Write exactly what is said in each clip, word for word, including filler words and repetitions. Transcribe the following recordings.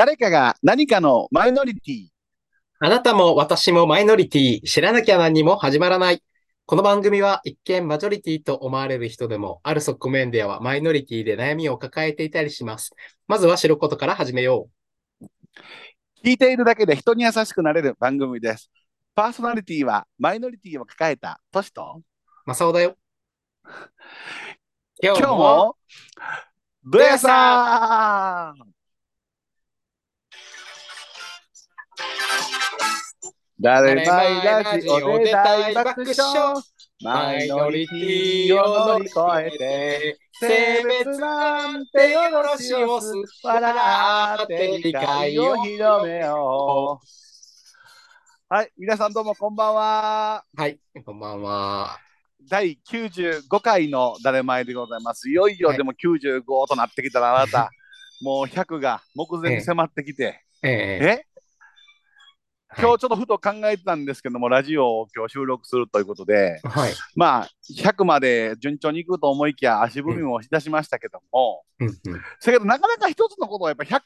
誰かが何かのマイノリティ。あなたも私もマイノリティ。知らなきゃ何も始まらない。この番組は一見マジョリティと思われる人でも、ある側面ではマイノリティで悩みを抱えていたりします。まずは知ることから始めよう。聞いているだけで人に優しくなれる番組です。パーソナリティはマイノリティを抱えたトシとマサオだよ。今日もブレさんだれまいラジオで大爆笑、マイノリティを乗り越えて性別なんてよろしをす笑って理解を広めよう。はい、皆さんどうもこんばんは。はい、こんばんは。だいきゅうじゅうごかいのだれまいでございます。いよいよでもきゅうじゅうごとなってきたら、あなた、はい、もうひゃくが目前に迫ってきて、えええええ今日ちょっとふと考えてたんですけども、はい、ラジオを今日収録するということで、はい、まあひゃくまで順調にいくと思いきや足踏みも押し出しましたけども、うんうんうん、それけどなかなか一つのことをやっぱ ひゃく,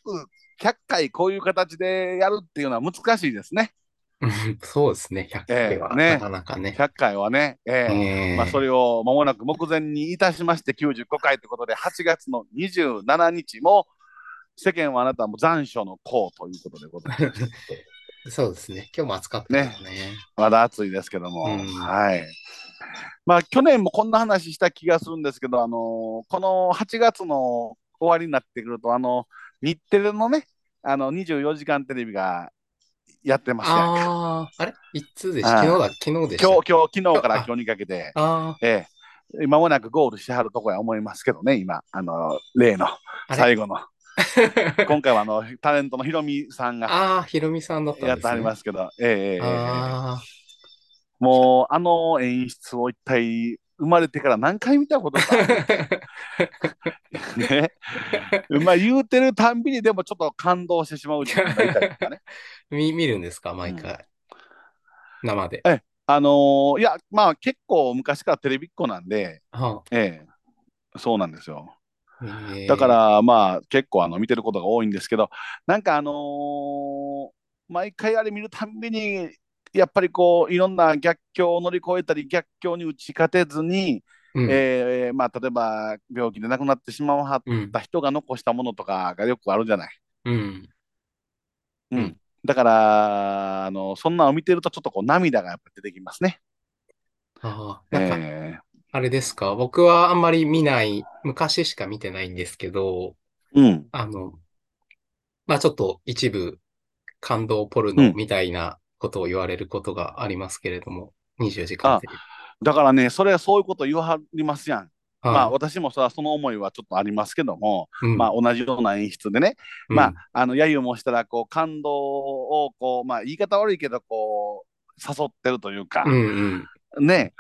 ひゃっかいこういう形でやるっていうのは難しいですね。そうですね、ひゃっかいは、えーね、なかなかねひゃっかいはね、えーえーまあ、それを間もなく目前にいたしましてきゅうじゅうごかいということで、はちがつのにじゅうしちにちも世間はあなたも残暑の候ということでございます。そうですね。今日も暑かったです ね, ね。まだ暑いですけども、うん、はい。まあ去年もこんな話した気がするんですけど、あのー、このはちがつの終わりになってくると、あの日テレのね、あのにじゅうよじかんテレビがやってました。ああ、あれ？いつでした？昨日だ、昨日でした。今日今日昨日から今日にかけて、ああええ、間もなくゴールしてはるとこや思いますけどね。今あの例の最後の。今回はあのタレントのひろみさんがあひろみさんだったんですね。やってありますけど、えー、あもうあの演出を一体生まれてから何回見たことか、ね、まあ言うてるたんびにでもちょっと感動してしまう自分がいたりとかね。見, 見るんですか毎回、うん、生で。えあのー、いやまあ結構昔からテレビっ子なんで、はあえー、そうなんですよ。だからまあ結構あの見てることが多いんですけど、なんかあのー、毎回あれ見るたんびにやっぱりこういろんな逆境を乗り越えたり逆境に打ち勝てずに、うんえーまあ、例えば病気で亡くなってしまわった人が残したものとかがよくあるじゃない、うんうんうん、だからあのそんなのを見てるとちょっとこう涙がやっぱ出てきますね。ああ、なんか、えーあれですか、僕はあんまり見ない、昔しか見てないんですけど、うん、あの、まあちょっと一部感動ポルノみたいなことを言われることがありますけれども、うん、にじゅうじかんテレビ。だからね、それはそういうこと言われますやん。はい、まあ私も そ, その思いはちょっとありますけども、うん、まあ同じような演出でね、うん、まああの揶揄もしたらこう感動をこう、まあ言い方悪いけどこう誘ってるというか、うんうん、ね、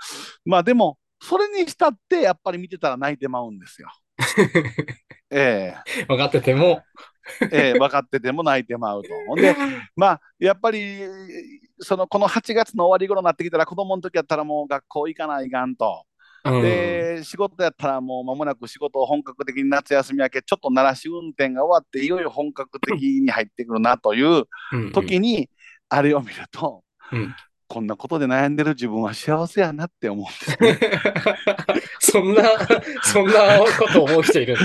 まあでも。それにしたってやっぱり見てたら泣いてまうんですよ。えー、分かってても、えー、分かってても泣いてまうと。でまあやっぱりそのこのはちがつの終わり頃になってきたら、子供の時やったらもう学校行かないかんと、うん、で仕事やったらもう間もなく仕事を本格的に夏休み明けちょっと慣らし運転が終わっていよいよ本格的に入ってくるなという時に、うんうん、あれを見ると、うんこんなことで悩んでる自分は幸せやなって思うんです、ね、そんなそんなこと思う人いる、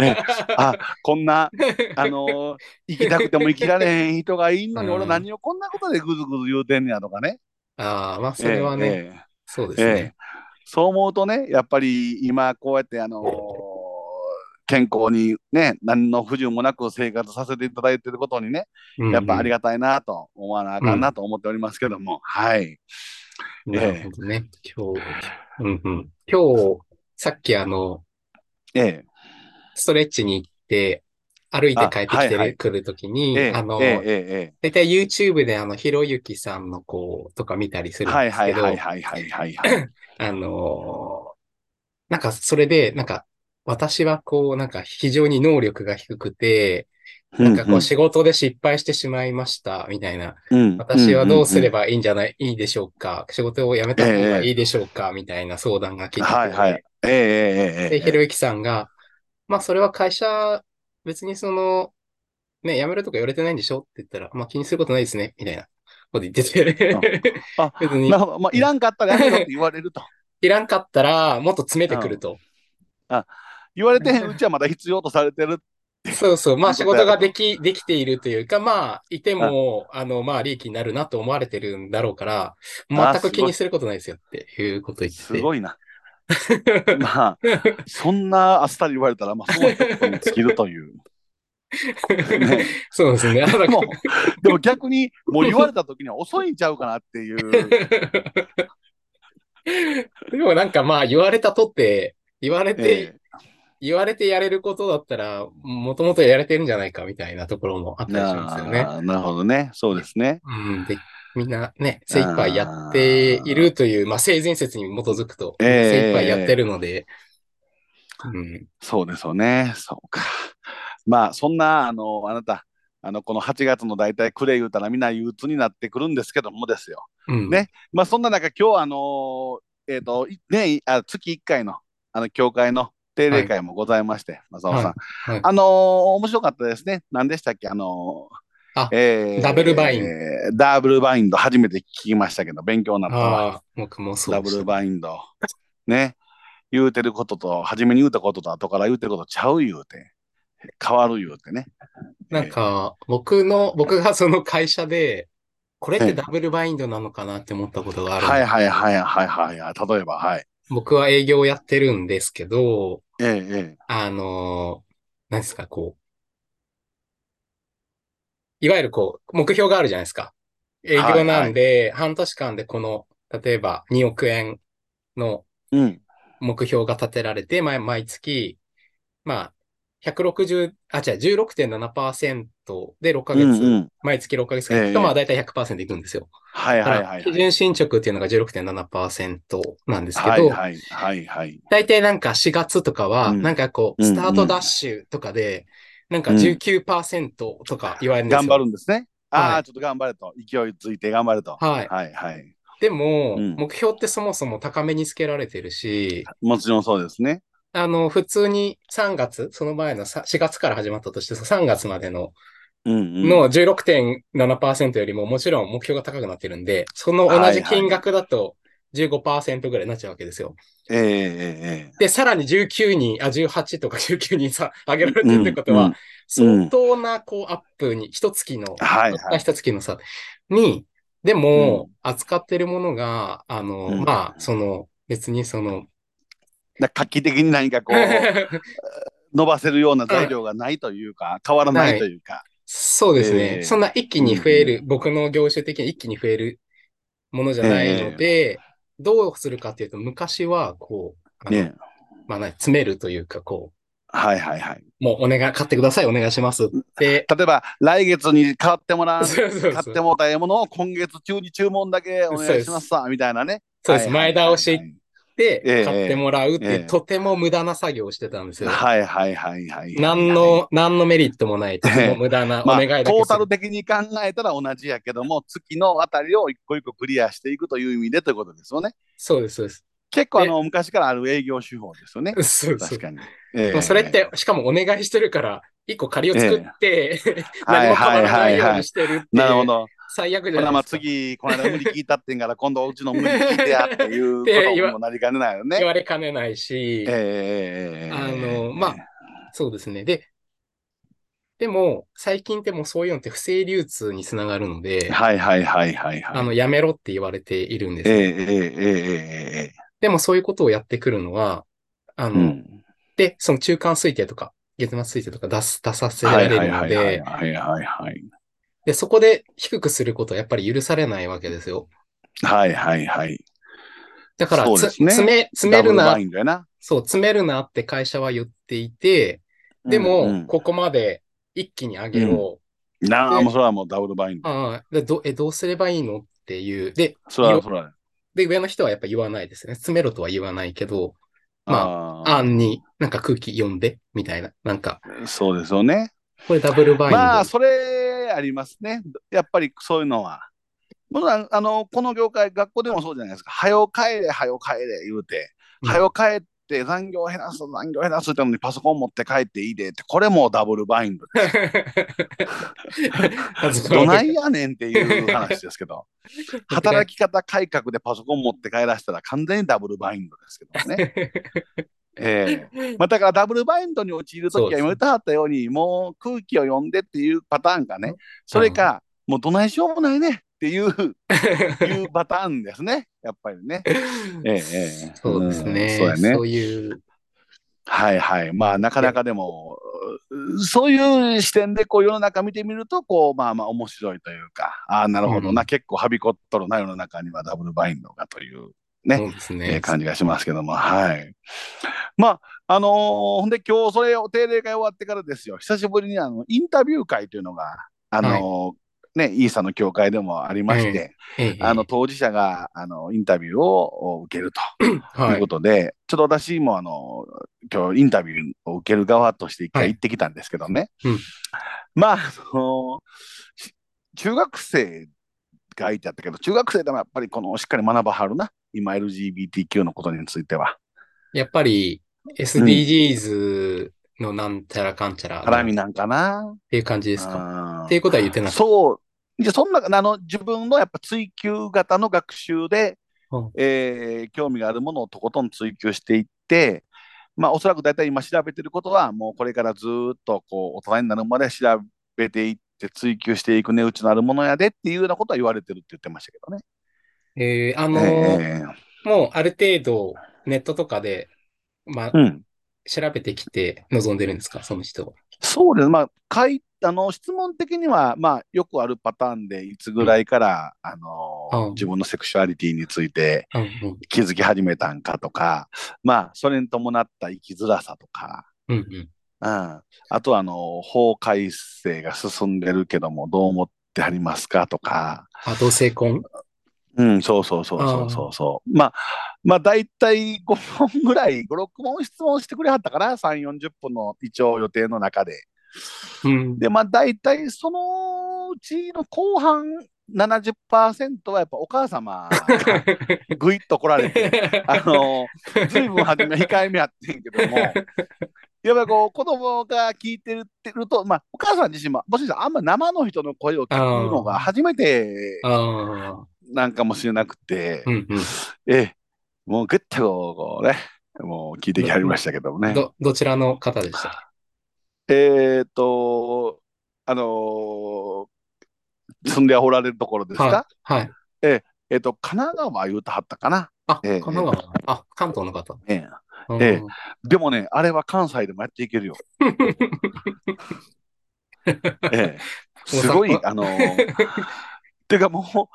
ね、あこんな、あのー、生きたくても生きられへん人がいんのに、うん、俺何をこんなことでグズグズ言うてんねやとかね。ああまあそれはね、えーえー、そうですね、えー、そう思うとね、やっぱり今こうやってあのー、健康にね何の不自由もなく生活させていただいていることにね、やっぱありがたいなと思わなあかんなと思っておりますけども、うん、はい。なるほどね。えー、今日、うんうん、今日さっきあの、えー、ストレッチに行って歩いて帰ってきてる、はいはい、来るときに、えー、あの、えー、大体 YouTube であのひろゆきさんのこうとか見たりするんですけど、はいはいはいはいはい、あのー、なんかそれでなんか私はこうなんか非常に能力が低くて、なんかこう仕事で失敗してしまいましたみたいな、うんうん、私はどうすればいいんじゃない、うんうんうん、いいでしょうか、仕事を辞めた方がいいでしょうか、えー、みたいな相談が来て、はいはい、えー、でひろゆきさんがまあそれは会社別にそのね、辞めるとか言われてないんでしょって言ったら、まあ気にすることないですね、みたいなこと言ってて。ああ別に、まあまあ、いらんかったらやめろって言われると。いらんかったら、もっと詰めてくると。あ、言われてへんうちはまだ必要とされてる。そうそう、まあ仕事ができ、できているというか、まあ、いても、あの、まあ、利益になるなと思われてるんだろうから、全く気にすることないですよっていうこと言って。すごいな。まあ、そんなあっさり言われたら、まあ、そういうことに尽きるという。ね、そうですね。でも、でも逆に、もう言われた時には遅いんちゃうかなっていう。でもなんかまあ、言われたとって、言われて、えー言われてやれることだったら、もともとやれてるんじゃないかみたいなところもあったりしますよね。あ、なるほどね。そうですね。うん、でみんなね、精一杯やっているという、まあ、性善説に基づくと、えー、精一杯やってるので、うん。そうですよね。そうか。まあ、そんな、あの、あなた、あの、このはちがつの大体、暮れ言うたらみんな憂鬱になってくるんですけどもですよ。うん、ね。まあ、そんな中、今日、あの、えっと、ね、あ月いっかいの、あの、教会の、定例会もございまして、正雄さん、はいはい、あのー、面白かったですね。何でしたっけ、あのーあえー、ダブルバインド、えー、ダブルバインド初めて聞きましたけど勉強になったわ。僕もそう。ダブルバインドね、言うてることと初めに言うたことと後から言うてることちゃう言うて変わる言うてね。なんか、えー、僕の僕がその会社でこれってダブルバインドなのかなって思ったことがある。はいはいはいはいはいはい。例えばはい。僕は営業をやってるんですけど、ええ、あの、何ですか、こう、いわゆるこう、目標があるじゃないですか。営業なんで、はいはい、半年間でこの、例えばにおくえんの目標が立てられて、うん、毎, 毎月、まあ、ひゃくろくじゅう、あ、違う、じゅうろくてんななパーセント でろっかげつ、うんうん、毎月ろっかげつかけると、ええ、まあ、だいたい ひゃくパーセント いくんですよ。はいはいはい。基準進捗っていうのが じゅうろくてんななパーセント なんですけど、はいはいはいはい。大体なんかしがつとかは、なんかこう、スタートダッシュとかで、なんか じゅうきゅうパーセント とか言われるんですよ。頑張るんですね。ああ、はい、ちょっと頑張れと。勢いついて頑張れと。はいはいはい。でも、うん、目標ってそもそも高めにつけられてるし、もちろんそうですね。あの、普通にさんがつ、その前のしがつから始まったとして、さんがつまでの、うんうん、の じゅうろくてんななパーセント よりももちろん目標が高くなってるんで、その同じ金額だと じゅうごパーセント ぐらいになっちゃうわけですよ。はいはいえー、で、さらにじゅうきゅうに、あ、じゅうはちとかじゅうきゅうにんさ、上げられてるってことは、うん、相当なこうアップに、一月の、はいはい、一月のさ、に、でも、うん、扱ってるものが、あの、うん、まあ、その、別にその、画期的に何かこう、伸ばせるような材料がないというか、変わらないというか。そうですね、えー。そんな一気に増える、うん、僕の業種的に一気に増えるものじゃないので、えー、どうするかっていうと、昔は、こう、あの、ね、まあ、詰めるというか、こう、はいはいはい。もうお願い、買ってください、お願いしますって。例えば、来月に買ってもらう、そうそうそう買ってもらうものを今月中に注文だけお願いします、みたいなね。そうです。前倒しで買ってもらうって、えーえー、とても無駄な作業をしてたんですよ。はいはいはいはい。何の、何のメリットもない、とても無駄なお願いだけど、まあ。トータル的に考えたら同じやけども、月のあたりを一個一個クリアしていくという意味でということですよね。そうです、そうです。結構あの、昔からある営業手法ですよね。そうです。確かに。えー、それって、しかもお願いしてるから、一個借りを作って、えー、何も変わらないようにしてるっていう。はいはいはいはい、なるほど。最悪じゃないですか。このまま次、この間無理聞いたってんから、今度うちの無理聞いてやっていうこともなりかねないよね。言われかねないし、えー、あの、まあ、そうですね。で、でも、最近ってもうそういうのって不正流通につながるので、はいはいはいはい、はい。あの、やめろって言われているんです、ね。えー、えー、えー、でもそういうことをやってくるのは、あの、うん、で、その中間推定とか、月末推定とか出す、出させられるので、はいはいはいはい。で、そこで低くすることはやっぱり許されないわけですよ。はいはいはい。だから、ね、詰め、詰めるな、そう、詰めるなって会社は言っていて、でも、うんうん、ここまで一気に上げろ。うん、なあ、もうそれはもうダブルバインド。ああ、ど、え、どうすればいいのっていう。で、それはそれは。で、上の人はやっぱ言わないですね。詰めろとは言わないけど、まあ、案になんか空気読んで、みたいな、なんか。そうですよね。これダブルバインド。まあ、それ、ありますね。やっぱりそういうのは、あのこの業界、学校でもそうじゃないですか。はよ帰れ、はよ帰れ言うて、はよ帰っで残業減らす残業減らすってのにパソコン持って帰っていいでって、これもダブルバインドどないやねんっていう話ですけど働き方改革でパソコン持って帰らせたら完全にダブルバインドですけどねえーまあ、だからダブルバインドに陥るときは今言ってはったようにもう空気を読んでっていうパターンかね、それか、うん、もうどないしようもないねっていういうパターンですねやっぱりね、えー、そうですね、うん、そうやね、そういうはいはい、まあなかなかでもそういう視点でこう世の中見てみるとこうまあまあ面白いというか、ああなるほどな、うん、結構はびこっとるな世の中にはダブルバインドがというね、そうですね、えー、感じがしますけども、はい。まあ、あのー、ほんで今日それを定例会終わってからですよ、久しぶりにあのインタビュー会というのが、あのーはい、ね、イーサの協会でもありまして、えーえー、あの当事者があのインタビューを受けるということで、はい、ちょっと私もあの今日インタビューを受ける側として一回行ってきたんですけどね、はい、うん、まあ、あのー、中学生がいてあったけど、中学生でもやっぱりこのしっかり学ばはるな、今 エルジービーティーキュー のことについてはやっぱり エスディージーズ のなんちゃらかんちゃら絡みなんかなっていう感じですかっていうことは言ってなかった。そうじゃあそんなあの自分のやっぱ追求型の学習で、うん、えー、興味があるものをとことん追求していって、まあおそらくだいたい今調べてることはもうこれからずっとこう大人になるまで調べていって追求していく値打ちのあるものやでっていうようなことは言われてるって言ってましたけどね。えー、あのーえー、もうある程度ネットとかで、まあ、うん、調べてきて臨んでるんですか、その人は。そうです、まあ、かいあの質問的には、まあ、よくあるパターンでいつぐらいから、うん、あのーうん、自分のセクシュアリティについて気づき始めたんかとか、うんうん、まあ、それに伴った生きづらさとか、うんうんうん、あとはあの法改正が進んでるけどもどう思ってはりますかとか、あ、同性婚、うん、そうそうそうそうそうそう。まあ、まあ、大体ごふんぐらい、ご、ろくもん質問してくれはったかな、さん、よんじゅっぷんの一応予定の中で。うん、で、まあ、大体そのうちの後半 ななじゅっパーセント はやっぱお母様がぐいっと来られて、あの、ずいぶん初め控えめやってんけども、やっぱりこう子供が聞いてるってると、まあ、お母さん自身も、もしかしたらあんま生の人の声を聞くのが初めて、あなんかもしれなくて、うんうん、えもうぐっとこうね、もう聞いてきはりましたけどもね。ど、どちらの方でしたか？えーと、あのー、住んでおられるところですか？はい。はい、えー、えーと、神奈川言うたはったかな。あ、えー、神奈川、えー、あ、関東の方。えー、えー、でもね、あれは関西でもやっていけるよ。えー、すごい、あのー、ていうかも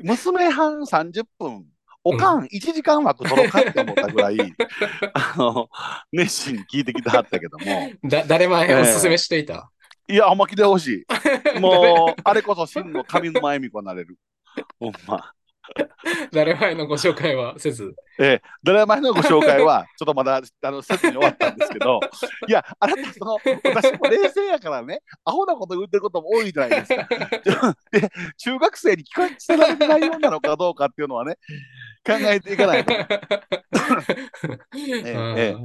う娘はんさんじゅっぷんおかんいちじかん枠取ろうかって思ったぐらい、うん、あの熱心に聞いてきてはったけどもだ誰前おすすめしていた、えー、いやあんま聞いてほしいもうあれこそ真の上沼恵美子になれるほんま誰前のご紹介はせず、えー、誰前のご紹介はちょっとまだあのせずに終わったんですけどいやあなたその私も冷静やからねアホなこと言ってることも多いじゃないですかで中学生に聞かせられる内容なのかどうかっていうのはね考えていかないと、えーえー、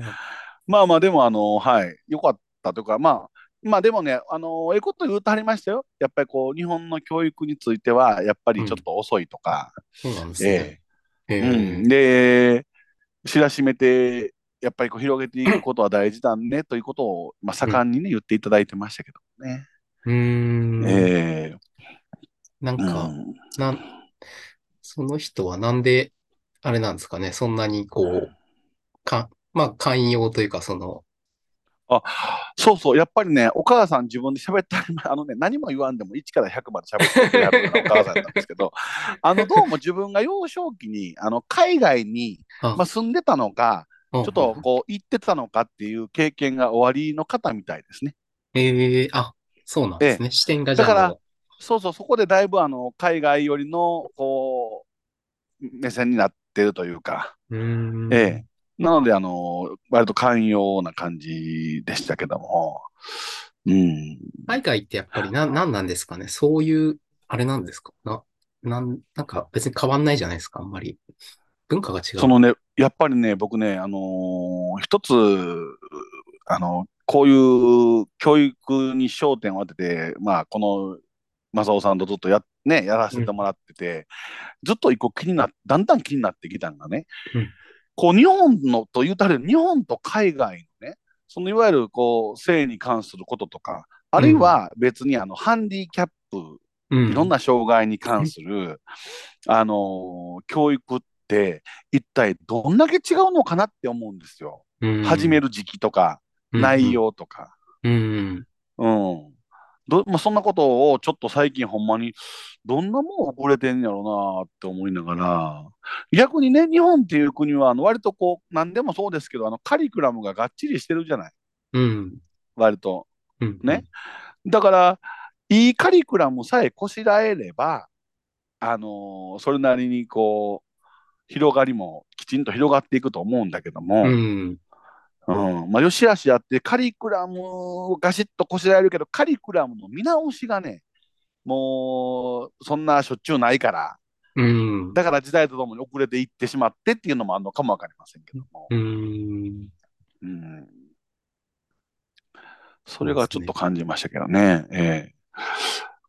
まあまあでもあのはい良かったというかまあまあでもねあのええこと言うとありましたよやっぱりこう日本の教育についてはやっぱりちょっと遅いとか、うん、そうなんですね、えーえーうん、で知らしめてやっぱりこう広げていくことは大事だねということを、まあ、盛んにね言っていただいてましたけどねうーん、えー、なんか、うん、なんその人はなんであれなんですかねそんなにこうかまあ寛容というかそのあそうそうやっぱりねお母さん自分で喋ってあのね何も言わんでもいちからひゃくまで喋ってくれるようなお母さんなんですけどあのどうも自分が幼少期にあの海外に、まあ、住んでたのかちょっとこう行ってたのかっていう経験がおありの方みたいですねえー、あそうなんですね、えー、視点がじゃあだからそうそうそこでだいぶあの海外寄りのこう目線になっててるというかうーん、ええ、なのであの割と寛容な感じでしたけども、うん、海外ってやっぱりな何なんですかねそういうあれなんですか な, なんなんか別に変わんないじゃないですかあんまり文化が違う。そのね、やっぱりね、僕ね、あのー一つ、あの、こういう教育に焦点を当てて、まあ、この、正雄さんとずっとや、ね、やらせてもらってて、うん、ずっと一個気になっ、だんだん気になってきたんがね、うん、こう、日本の、と言うたら、日本と海外のね、そのいわゆる、こう、性に関することとか、あるいは別に、あの、うん、ハンディキャップ、いろんな障害に関する、うん、あの、教育って、一体どんだけ違うのかなって思うんですよ。うん、始める時期とか、うん、内容とか。うん。うん。どまあ、そんなことを、ちょっと最近ほんまに、どんなもん遅れてんやろうなって思いながら、逆にね、日本っていう国は、あの、割とこう、何でもそうですけど、あの、カリキュラムががっちりしてるじゃない。うん。割と。うん、ね。だから、いいカリキュラムさえこしらえれば、あのー、それなりにこう、広がりもきちんと広がっていくと思うんだけども、うんうん、まあ、よしあしあって、カリキュラムをガシッとこしらえるけど、カリキュラムの見直しがね、もう、そんなしょっちゅうないから、うん、だから時代とともに遅れていってしまってっていうのもあるのかもわかりませんけども。うんうん、それがちょっと感じましたけどね。ええ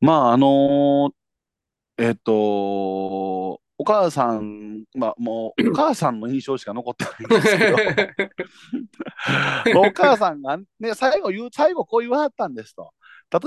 まああのー、えっ、ー、とーお母さん、まあ、もうお母さんの印象しか残ってないんですけどお母さんが、ね、最後言う最後こう言わはったんですと。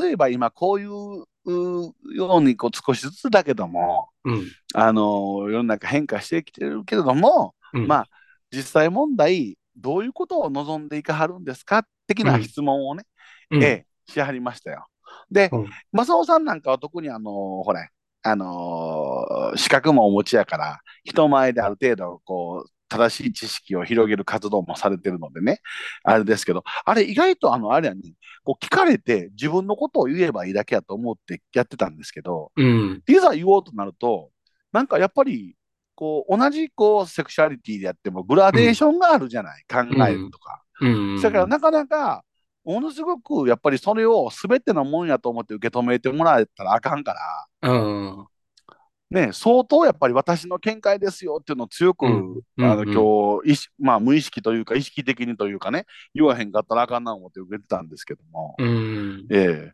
例えば今こういうようにこう少しずつだけども、うん、あのー、世の中変化してきてるけれども、うん、まあ実際問題どういうことを望んでいかはるんですか的な質問をね、うんえー、しはりましたよ。で、うん、正雄さんなんかは特にあのー、ほら、あのー、資格もお持ちやから、人前である程度、こう、正しい知識を広げる活動もされてるのでね、あれですけど、あれ意外とあの、あれやに、こう聞かれて自分のことを言えばいいだけやと思ってやってたんですけど、うん、いざ言おうとなると、なんかやっぱり、こう、同じこう、セクシュアリティでやってもグラデーションがあるじゃない、うん、考えるとか。うんうん、だからなかなか、ものすごくやっぱりそれを全てのもんやと思って受け止めてもらえたらあかんから、うんね、相当やっぱり私の見解ですよっていうのを強く、うんあのうん、今日、まあ、無意識というか意識的にというかね、言わへんかったらあかんなと思って受けてたんですけども、うんえー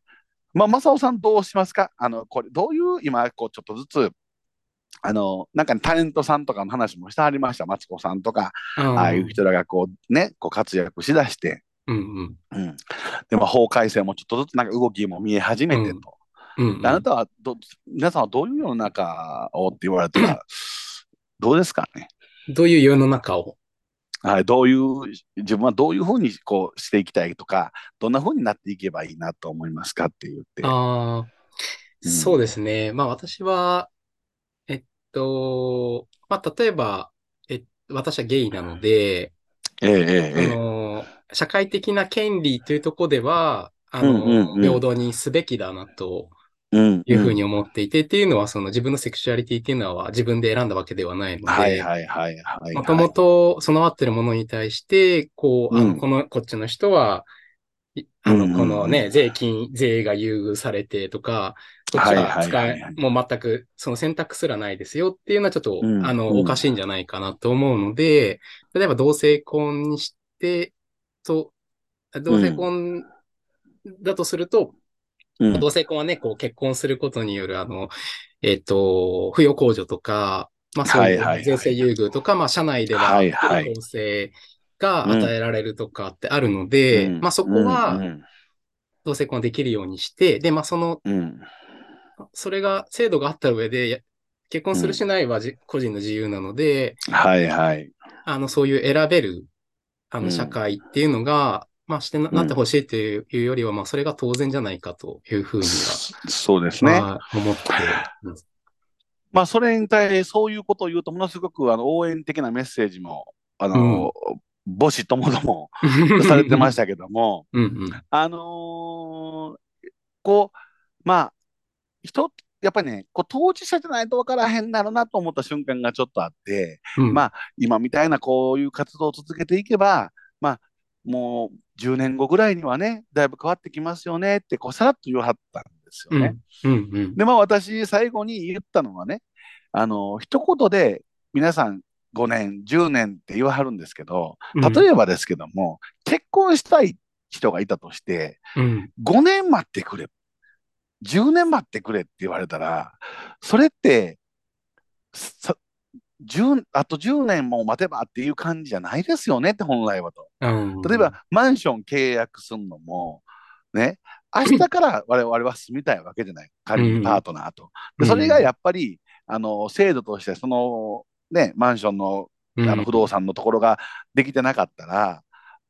まあ、正雄さんどうしますか？あのこれどういう今こうちょっとずつあのなんか、ね、タレントさんとかの話もしてありました。マツコさんとか、うん、ああいう人らがこう、ね、こう活躍しだして。うんうんうん、でも法改正もちょっとずつなんか動きも見え始めてると、うんうんうん、あなたはど皆さんはどういう世の中をって言われたらどうですかね？どういう世の中を、はい、どういう自分はどういうふうにこうしていきたいとかどんなふうになっていけばいいなと思いますかって言ってあ、うん、そうですね。まあ私はえっと、まあ、例えばえ私はゲイなので、ええええ、あの社会的な権利というところでは、あの、うんうんうん、平等にすべきだなというふうに思っていて、うんうん、っていうのは、その自分のセクシュアリティっていうのは自分で選んだわけではないので、もともと備わってるものに対して、こう、あの、この、こっちの人は、あの、このね、税金、税が優遇されてとか、こっちは使い、もう全くその選択すらないですよっていうのはちょっと、うん、あの、おかしいんじゃないかなと思うので、例えば同性婚にして、と同性婚だとすると、うん、同性婚はね、こう結婚することによる、あの、えっと、扶養控除とか、まあそういう税制優遇とか、はいはいはい、まあ社内では同性が与えられるとかってあるので、うん、まあそこは同性婚できるようにして、で、まあその、うん、それが制度があった上で、結婚するしないはじ、うん、個人の自由なので、はいはい。あの、そういう選べる、あの社会っていうのが、うん、まあして な, なってほしいというよりは、うん、まあそれが当然じゃないかというふうには、そうですね。まあ、思ってます。まあそれに対してそういうことを言うとものすごくあの応援的なメッセージもあの、うん、母子ともどもされてましたけども、うんうん、あのー、こうまあ人やっぱりね、こう当事者じゃないと分からへんなるなと思った瞬間がちょっとあって、うん、まあ今みたいなこういう活動を続けていけば、まあもうじゅうねんごぐらいにはね、だいぶ変わってきますよねってこうさらっと言わはったんですよね。うんうんうん、でまあ私最後に言ったのはね、あの一言で皆さんごねん、じゅうねんって言わはるんですけど、例えばですけども、うん、結婚したい人がいたとして、うん、ごねん待ってくれ、じゅうねん待ってくれって言われたら、それって、じゅうあとじゅうねんも待てばっていう感じじゃないですよねって本来はと、うん、例えばマンション契約するのもね、明日から我々は住みたいわけじゃない、仮にパートナーと、うん、でそれがやっぱりあの制度としてそのねマンション の, あの不動産のところができてなかったら、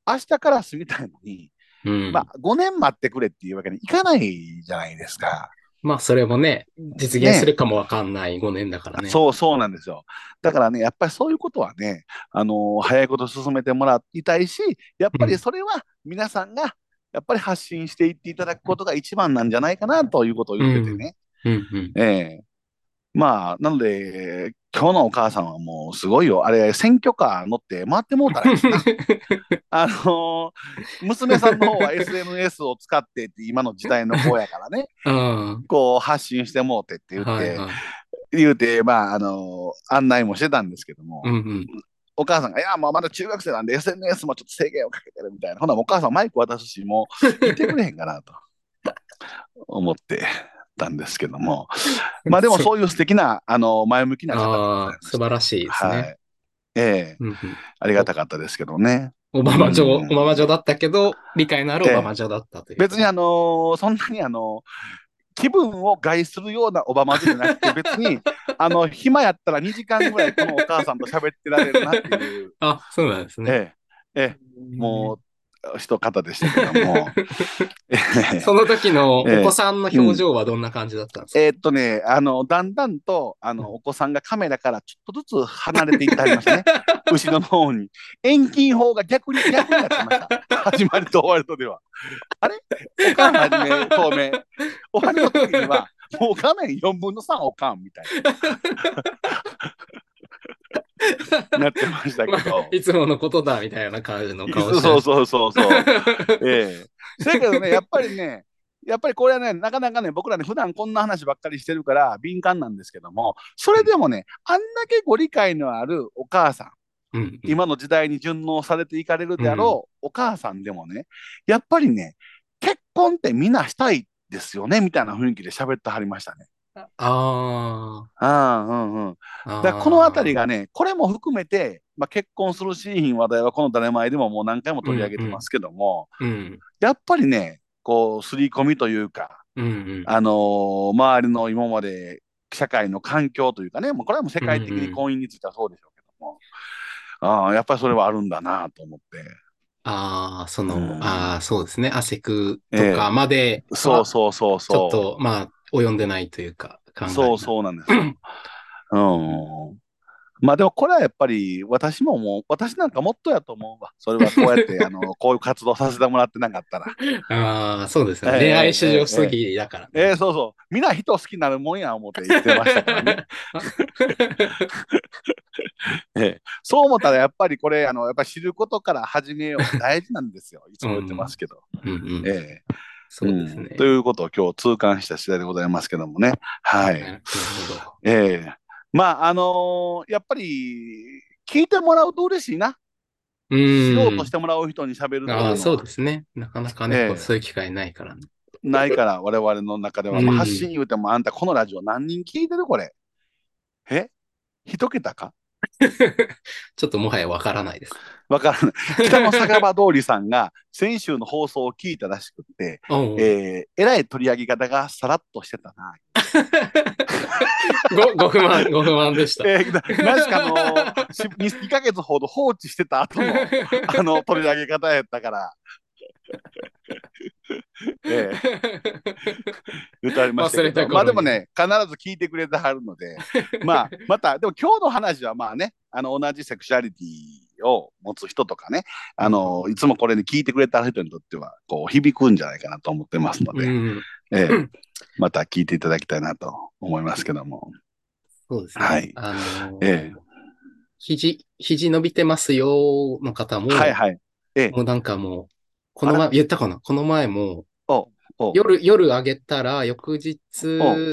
うん、明日から住みたいのに、うんまあ、ごねん待ってくれっていうわけにいかないじゃないですか。まあそれもね、実現するかもわかんないごねんだからね。そうそうなんですよ。だからね、やっぱりそういうことはね、あのー、早いこと進めてもらいたいし、やっぱりそれは皆さんがやっぱり発信していっていただくことが一番なんじゃないかなということを言っててね。うんうんうん、えー、まあなので今日のお母さんはもうすごいよ、あれ選挙カー乗って回ってもうたらいいなあのー、娘さんの方は エスエヌエス を使ってって今の時代の子やからねこう発信してもうてって言って、はいはい、言うてまああのー、案内もしてたんですけども、うんうん、お母さんがいやもうまだ中学生なんで エスエヌエス もちょっと制限をかけてるみたいな、ほなお母さんマイク渡すしもう言ってくれへんかなと思ってたんですけども、まあでもそういう素敵なあの前向きな方、素晴らしいですね。はい、ええーうんうん、ありがたかったですけどね。オバマ女、うん、オバマ女だったけど理解のあるオバマ女だったという。別にあのー、そんなにあのー、気分を害するようなオバマ女じゃなくて、別にあの暇やったらにじかんぐらいこのお母さんと喋ってられるなっていう。あ、そうなんですね。えー、えー、もう。一方でしたけどもその時のお子さんの表情はどんな感じだったんですか？えーうん、えー、っとねあのだんだんとあのお子さんがカメラからちょっとずつ離れていってありましたね後ろの方に遠近法が逆に逆になってました始まりと終わるとではあれおかんはじめ透明終わりの時にはもう画面よんぶんのさんおかんみたいななってましたけど、まあ、いつものことだみたいな感じの顔してそうそうそうそう、ええ、だけどねやっぱりねやっぱりこれはねなかなかね僕らね普段こんな話ばっかりしてるから敏感なんですけども、それでもね、うん、あんだけご理解のあるお母さん、うんうん、今の時代に順応されていかれるであろう、うん、お母さんでもねやっぱりね結婚ってみんなしたいですよねみたいな雰囲気で喋ってはりましたね。ああ、うんうん、だからこのあたりがね、これも含めて、まあ、結婚するシーン話題はこのだねまえでももう何回も取り上げてますけども、うんうん、やっぱりねこう刷り込みというか、うんうん、あのー、周りの今まで社会の環境というかね、もうこれはもう世界的に婚姻についてはそうでしょうけども、うんうん、あやっぱりそれはあるんだなと思って、ああ、その、うん、ああそうですね、アセクとかまで、えー、そうそうそうそう、ちょっとまあ及んでないというか考え、そうそうなんですよ、うん、まあでもこれはやっぱり私ももう私なんかもっとやと思うわ、それはこうやってあのこういう活動させてもらってなかったらああそうですね、えー、恋愛至上主義だからね、えーえーえー、そうそう、みんな人好きになるもんや思って言ってましたからね、えー、そう思ったらやっぱりこれあのやっぱ知ることから始めよう大事なんですよいつも言ってますけど、うんうんうん、えーそうですね、うん、ということを今日痛感した次第でございますけどもね、はい、なるほど、えー、まああのー、やっぱり聞いてもらうと嬉しいな、うん、知ろうとしてもらう人に喋るというのは、あ、そうですね、なかなかね、えー、そういう機会ないから、ね、ないから我々の中では、まあ、発信言うてもあんたこのラジオ何人聞いてるこれえ一桁かちょっともはやわからないです。わからない。北の酒場通りさんが先週の放送を聞いたらしくて、おうおう、えー、えらい取り上げ方がさらっとしてたなご, ご不満ご不満でした、えー、なしかの に, にかげつほど放置してた後のあの取り上げ方やったからええ、歌いましたけど、まあでもね必ず聞いてくれてはるのでまあまたでも今日の話はまあねあの同じセクシュアリティを持つ人とかねあのいつもこれに聞いてくれた人にとってはこう響くんじゃないかなと思ってますので、うんええ、また聞いていただきたいなと思いますけども、そうですね、はい、あのーええ、肘肘伸びてますよの方も、はいはい、ええ、もうなんかもうこの前言ったかな、この前も夜夜あげたら翌日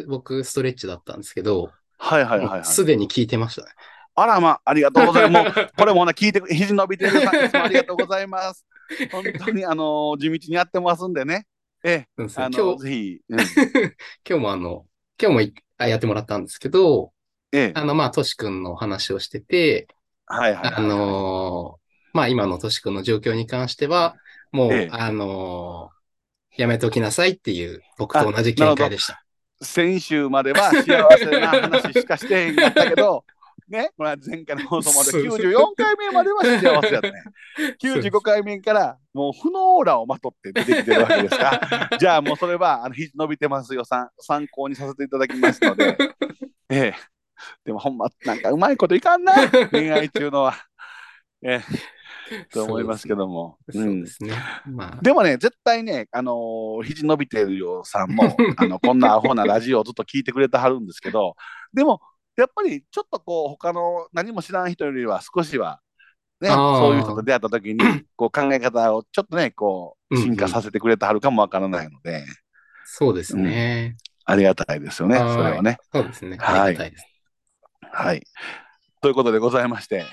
僕ストレッチだったんですけど、はいはいはいはい、すでに聞いてましたね。あらま、ありがとうございます。もうこれもな、聞いて、肘伸びてるさんですもありがとうございます。本当に、あのー、地道にやってますんでね。ええ、あの、ぜひ。うん、今日もあの、今日もやってもらったんですけど、ええ、あの、まあ、トシ君の話をしてて、はいはいはいはい、あのー、まあ、今のトシ君の状況に関しては、もう、ええ、あのー、やめときなさいっていう、僕と同じ見解でした。先週までは幸せな話しかしてへんかったけど、ね、これは前回の放送まできゅうじゅうよんかいめまでは幸せだったね。きゅうじゅうごかいめからもう負のオーラをまとって出てきてるわけですか。じゃあもうそれはあの肘伸びてますよさん参考にさせていただきますので。ええ、でもほんまなんかうまいこといかんな恋愛中のは。ええ、と思いますけども。そうですね。うん、まあ、でもね絶対ねあのー、肘伸びてるよさんもあのこんなアホなラジオをずっと聞いてくれてはるんですけど、でもやっぱりちょっとこう他の何も知らん人よりは少しはねそういう人と出会った時にこう考え方をちょっとねこう進化させてくれてはるかもわからないので、うんうん、そうですね、うん、ありがたいですよねそれはね、そうですね、はい、ありがたいです、はい、ということでございまして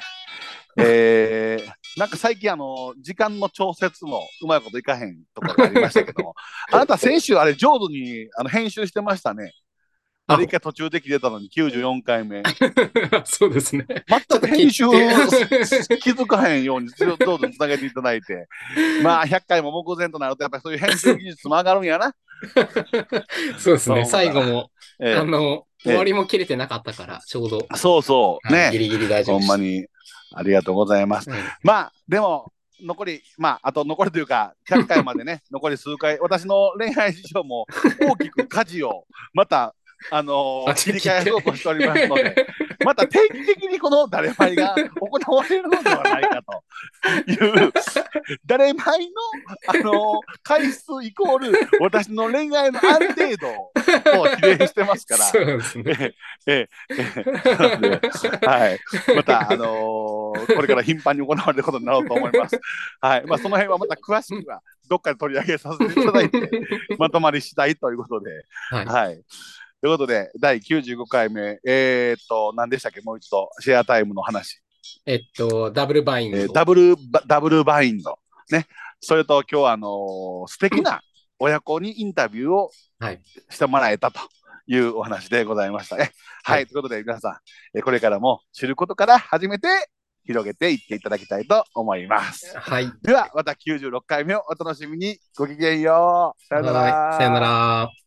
えー、なんか最近あの時間の調節もうまいこといかへんところがありましたけどもあなた先週あれ上手にあの編集してましたね。あれ一回途中で切れたのにきゅうじゅうよんかいめそうですね、全く編集を気づかへんようにどうぞつなげていただいてまあひゃっかいも目前となるとやっぱりそういう編集技術も上がるんやなそうですね最後も、えー、あの終わりも切れてなかったからちょうど、えー、そうそうねギリギリ大丈夫です。ほんまにありがとうございます、うん、まあでも残りまああと残りというかひゃっかいまでね残り数回私の恋愛事情も大きく舵をまたあのー、切り替えそうとしておりますのでまた定期的にこのだれまいが行われるのではないかというだれまいの、あのー、回数イコール私の恋愛のある程度を比例してますからそうですねええええはい、また、あのー、これから頻繁に行われることになろうと思います、はいまあ、その辺はまた詳しくはどっかで取り上げさせていただいてまとまり次第ということではい、はいということで第きゅうじゅうごかいめえー、っと何でしたっけもう一度シェアタイムの話えっとダブルバインド、えー、ダブルダブルバインドねそれと今日はあのー、素敵な親子にインタビューをしてもらえたというお話でございましたねはい、はい、ということで皆さんこれからも知ることから始めて広げていっていただきたいと思いますはいではまたきゅうじゅうろっかいめをお楽しみにごきげんようさよならさよなら。